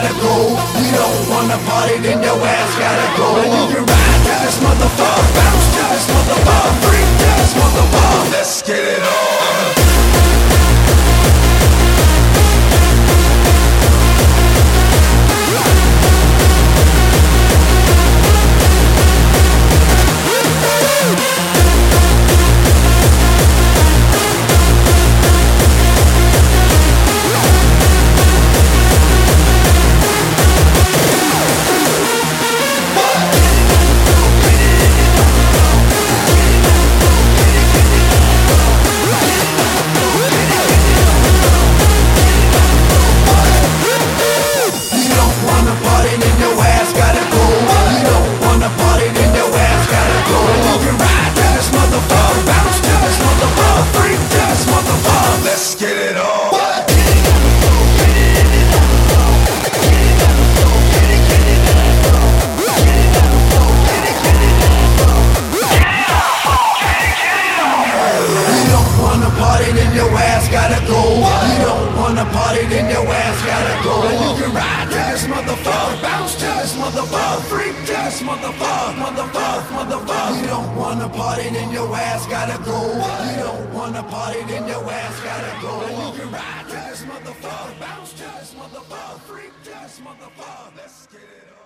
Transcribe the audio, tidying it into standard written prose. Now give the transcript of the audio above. gotta go. We don't wanna party, then your ass gotta go. And you can ride to this motherfucker, bounce to this motherfucker, freak to this motherfucker. Let's get it on. Let's get it on.